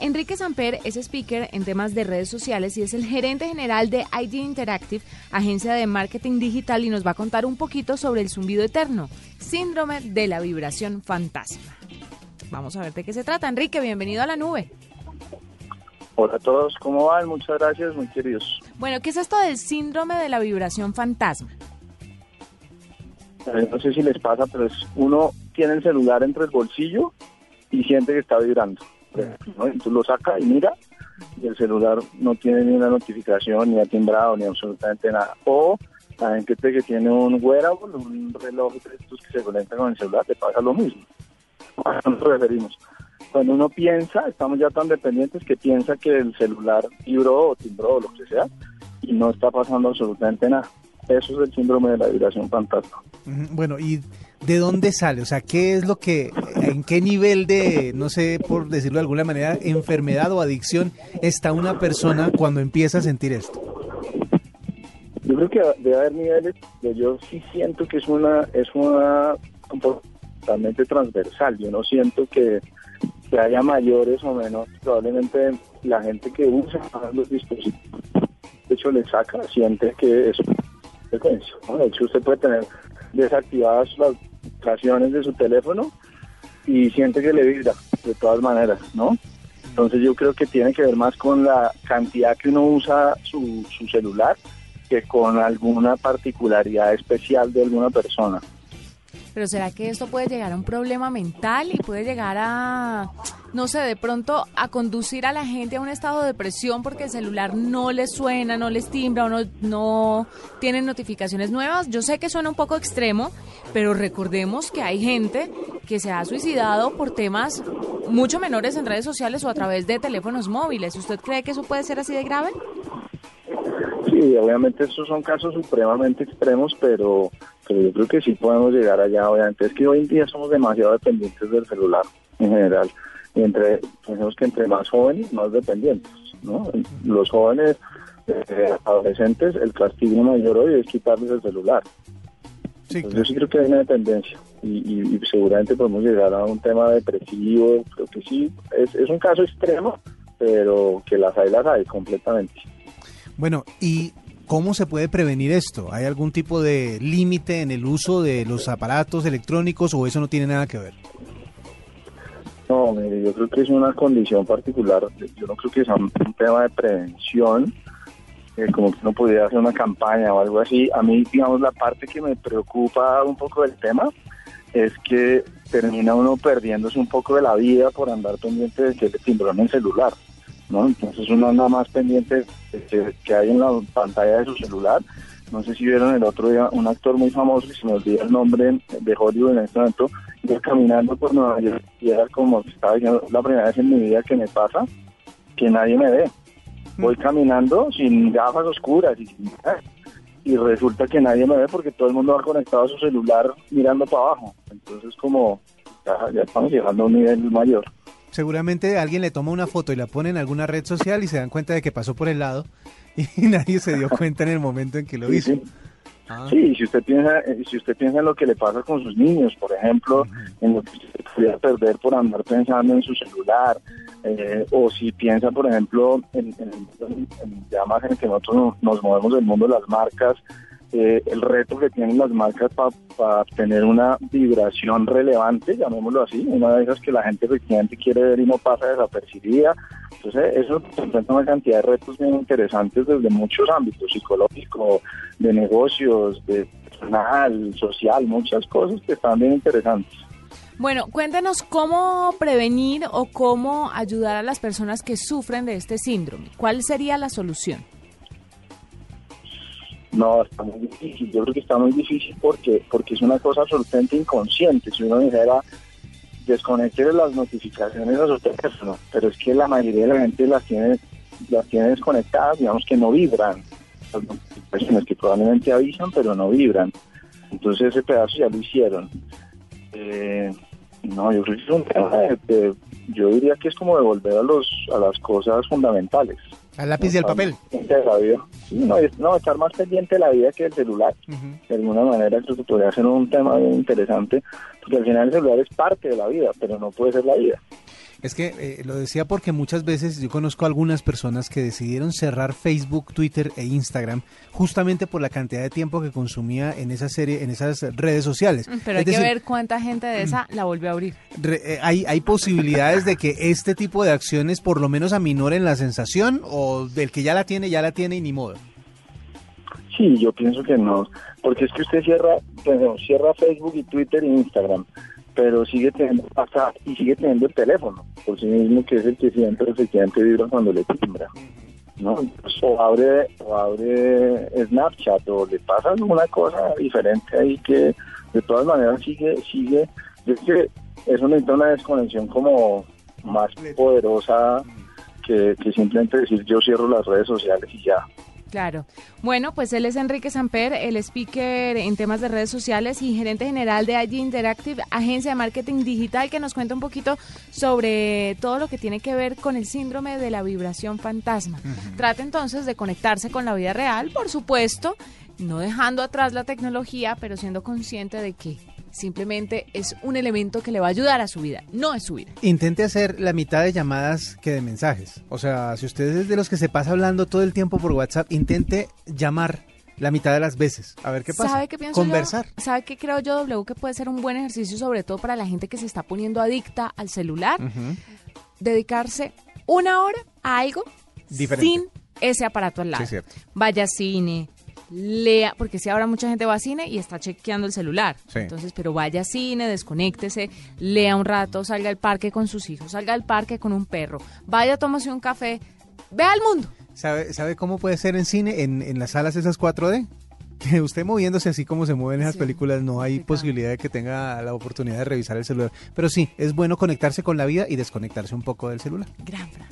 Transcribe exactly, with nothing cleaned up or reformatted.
Enrique Samper es speaker en temas de redes sociales y es el gerente general de I D Interactive, agencia de marketing digital, y nos va a contar un poquito sobre el zumbido eterno, síndrome de la vibración fantasma. Vamos a ver de qué se trata. Enrique, bienvenido a La Nube. Hola a todos, ¿cómo van? Muchas gracias, muy queridos. Bueno, ¿qué es esto del síndrome de la vibración fantasma? Eh, no sé si les pasa, pero es, uno tiene el celular entre el bolsillo y siente que está vibrando, ¿no? Y tú lo sacas y mira, y el celular no tiene ni una notificación, ni ha timbrado, ni absolutamente nada. O la gente que tiene un wearable, un reloj de estos que se conecta con el celular, te pasa lo mismo. ¿A qué nos referimos? Cuando uno piensa, estamos ya tan dependientes que piensa que el celular vibró o timbró o lo que sea, y no está pasando absolutamente nada. Eso es el síndrome de la vibración fantasma. Bueno, ¿y de dónde sale? O sea, ¿qué es lo que, en qué nivel de, no sé, por decirlo de alguna manera, enfermedad o adicción está una persona cuando empieza a sentir esto? Yo creo que debe haber niveles, que yo sí siento que es una, es una comportamiento transversal. Yo no siento que, que haya mayores o menos. Probablemente la gente que usa los dispositivos, de hecho le saca, siente que es frecuencia, ¿no? De hecho, usted puede tener desactivadas las aplicaciones de su teléfono y siente que le vibra de todas maneras, ¿no? Entonces yo creo que tiene que ver más con la cantidad que uno usa su, su celular que con alguna particularidad especial de alguna persona. Pero ¿será que esto puede llegar a un problema mental y puede llegar a, no sé, de pronto a conducir a la gente a un estado de depresión porque el celular no les suena, no les timbra o no, no tienen notificaciones nuevas? Yo sé que suena un poco extremo, pero recordemos que hay gente que se ha suicidado por temas mucho menores en redes sociales o a través de teléfonos móviles. ¿Usted cree que eso puede ser así de grave? Sí, obviamente estos son casos supremamente extremos, pero, pero yo creo que sí podemos llegar allá, obviamente. Es que hoy en día somos demasiado dependientes del celular en general. Y entre, pensemos que entre más jóvenes, más dependientes, ¿no? Los jóvenes, eh, adolescentes, el castigo mayor hoy es quitarles el celular. Sí, claro. Yo sí creo que hay una dependencia y, y, y seguramente podemos llegar a un tema depresivo. Creo que sí, es, es un caso extremo, pero que las hay, las hay completamente. Bueno, ¿y cómo se puede prevenir esto? ¿Hay algún tipo de límite en el uso de los aparatos electrónicos o eso no tiene nada que ver? No, mire, yo creo que es una condición particular. Yo no creo que sea un tema de prevención, eh, como que uno pudiera hacer una campaña o algo así. A mí, digamos, la parte que me preocupa un poco del tema es que termina uno perdiéndose un poco de la vida por andar pendiente de que le timbró en el celular, ¿no? Entonces uno anda más pendiente que, que hay en la pantalla de su celular. No sé si vieron el otro día un actor muy famoso, que se me olvida el nombre, de Hollywood en este momento, iba caminando por Nueva York y era como estaba diciendo, la primera vez en mi vida que me pasa que nadie me ve. Voy caminando sin gafas oscuras y, sin, y resulta que nadie me ve porque todo el mundo va conectado a su celular mirando para abajo. Entonces como ya, ya estamos llegando a un nivel mayor. Seguramente alguien le toma una foto y la pone en alguna red social y se dan cuenta de que pasó por el lado y nadie se dio cuenta en el momento en que lo hizo. Sí, sí. Ah. Sí, si usted piensa, si usted piensa en lo que le pasa con sus niños, por ejemplo, uh-huh. en lo que usted podría perder por andar pensando en su celular, eh, o si piensa, por ejemplo, en, en, en, en ya más en que nosotros nos, nos movemos del mundo de las marcas, eh, el reto que tienen las marcas para pa tener una vibración relevante, llamémoslo así, una de esas que la gente efectivamente quiere ver y no pasa desapercibida. Entonces, eso presenta una cantidad de retos bien interesantes desde muchos ámbitos, psicológico, de negocios, de personal, social, muchas cosas que están bien interesantes. Bueno, cuéntanos cómo prevenir o cómo ayudar a las personas que sufren de este síndrome. ¿Cuál sería la solución? No, está muy difícil. Yo creo que está muy difícil porque, porque es una cosa absolutamente inconsciente. Si uno dijera, desconecte las notificaciones a su teléfono, pero es que la mayoría de la gente las tiene, las tiene desconectadas, digamos que no vibran, las notificaciones que probablemente avisan pero no vibran, entonces ese pedazo ya lo hicieron. Eh, no, yo creo que es un tema de, de, yo diría que es como devolver a los a las cosas fundamentales. Al lápiz no, y al papel. De la vida. Sí, no, no, estar más pendiente de la vida que del celular. Uh-huh. De alguna manera, esto podría ser un tema bien interesante, porque al final el celular es parte de la vida, pero no puede ser la vida. Es que eh, lo decía porque muchas veces yo conozco algunas personas que decidieron cerrar Facebook, Twitter e Instagram justamente por la cantidad de tiempo que consumía en esa serie, en esas redes sociales. Pero hay es que decir, ver cuánta gente de esa la volvió a abrir. Re, eh, hay, hay posibilidades de que este tipo de acciones por lo menos aminoren la sensación, o del que ya la tiene, ya la tiene y ni modo. Sí, yo pienso que no, porque es que usted cierra, bueno, cierra Facebook y Twitter e Instagram, pero sigue teniendo WhatsApp y sigue teniendo el teléfono, por sí mismo, que es el que siempre efectivamente vibra cuando le timbra, ¿no? O abre, o abre Snapchat, o le pasa alguna cosa diferente ahí que de todas maneras sigue, sigue, yo creo que eso necesita una desconexión como más poderosa que, que simplemente decir yo cierro las redes sociales y ya. Claro. Bueno, pues él es Enrique Samper, el speaker en temas de redes sociales y gerente general de I D Interactive, agencia de marketing digital, que nos cuenta un poquito sobre todo lo que tiene que ver con el síndrome de la vibración fantasma. Uh-huh. Trata entonces de conectarse con la vida real, por supuesto, no dejando atrás la tecnología, pero siendo consciente de que simplemente es un elemento que le va a ayudar a su vida, no es su vida. Intente hacer la mitad de llamadas que de mensajes. O sea, si usted es de los que se pasa hablando todo el tiempo por WhatsApp, intente llamar la mitad de las veces, a ver qué pasa. ¿Sabe qué pienso Conversar. Yo? ¿Sabe qué creo yo, W, que puede ser un buen ejercicio, sobre todo para la gente que se está poniendo adicta al celular? Uh-huh. Dedicarse una hora a algo diferente, sin ese aparato al lado. Sí, cierto. Vaya cine, lea, porque si ahora mucha gente va a cine y está chequeando el celular, sí. Entonces, pero vaya a cine, desconéctese, lea un rato, salga al parque con sus hijos, salga al parque con un perro, vaya, tómese un café, vea el mundo. ¿Sabe, sabe cómo puede ser en cine, en, en las salas esas cuatro D? Que usted moviéndose así como se mueven esas sí, películas, no hay posibilidad de que tenga la oportunidad de revisar el celular, pero sí, es bueno conectarse con la vida y desconectarse un poco del celular. Gran frase.